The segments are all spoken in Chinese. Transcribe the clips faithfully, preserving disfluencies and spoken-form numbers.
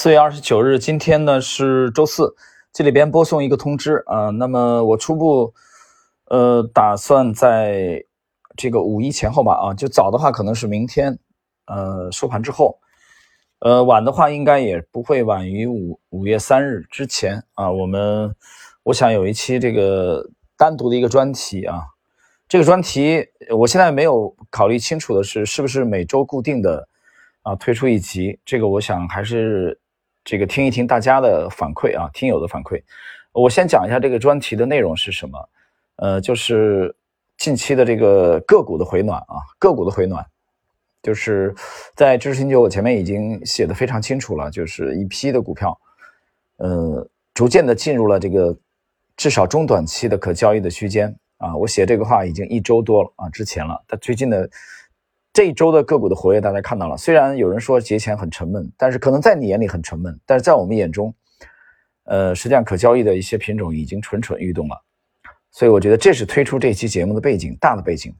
四月二十九日，今天呢是周四，这里边播送一个通知啊、呃。那么我初步呃打算在这个五一前后吧啊，就早的话可能是明天呃收盘之后，呃晚的话应该也不会晚于五五月三日之前啊。我们我想有一期这个单独的一个专题啊，这个专题我现在没有考虑清楚的是是不是每周固定的。啊，推出一集，这个我想还是这个听一听大家的反馈啊，听友的反馈。我先讲一下这个专题的内容是什么，呃，就是近期的这个个股的回暖啊，个股的回暖，就是在知识星球我前面已经写的非常清楚了，就是一批的股票，呃，逐渐的进入了这个至少中短期的可交易的区间啊。我写这个话已经一周多了啊，之前了，但最近的。这一周的个股的活跃大家看到了，虽然有人说节前很沉闷，但是可能在你眼里很沉闷，但是在我们眼中呃，实际上可交易的一些品种已经蠢蠢欲动了，所以我觉得这是推出这期节目的背景，大的背景。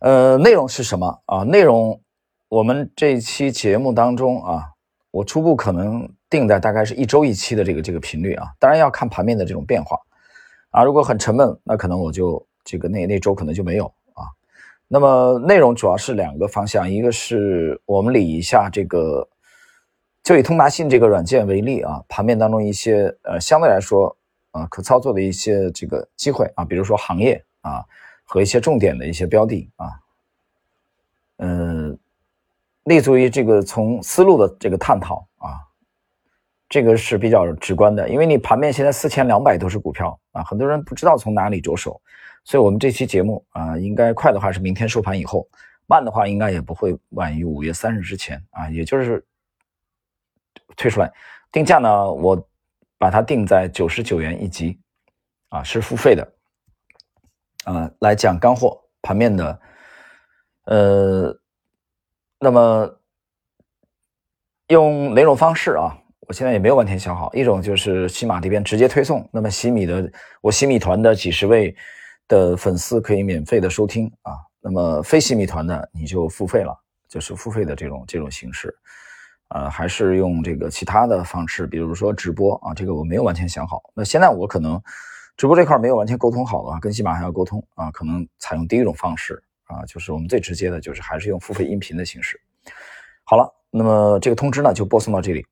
呃，内容是什么啊？内容我们这期节目当中啊，我初步可能定在大概是一周一期的这个这个频率啊，当然要看盘面的这种变化啊，如果很沉闷，那可能我就这个那那周可能就没有。那么内容主要是两个方向，一个是我们理一下这个，就以通达信这个软件为例啊，盘面当中一些呃相对来说啊可操作的一些这个机会啊，比如说行业啊和一些重点的一些标的啊，嗯、呃，立足于这个从思路的这个探讨啊，这个是比较直观的，因为你盘面现在四千两百多只股票啊，很多人不知道从哪里着手。所以我们这期节目啊、呃，应该快的话是明天收盘以后，慢的话应该也不会晚于五月三日之前啊，也就是推出来。定价呢，我把它定在九十九元一集啊，是付费的啊，来讲干货盘面的。呃，那么用哪种方式啊？我现在也没有完全想好，一种就是喜马这边直接推送，那么喜米的我喜米团的几十位。的粉丝可以免费的收听啊，那么非喜米团的你就付费了，就是付费的这种这种形式，呃，还是用这个其他的方式，比如说直播啊，这个我没有完全想好。那现在我可能直播这块没有完全沟通好的话，跟喜马还要沟通啊，可能采用第一种方式啊，就是我们最直接的就是还是用付费音频的形式。好了，那么这个通知呢就播送到这里。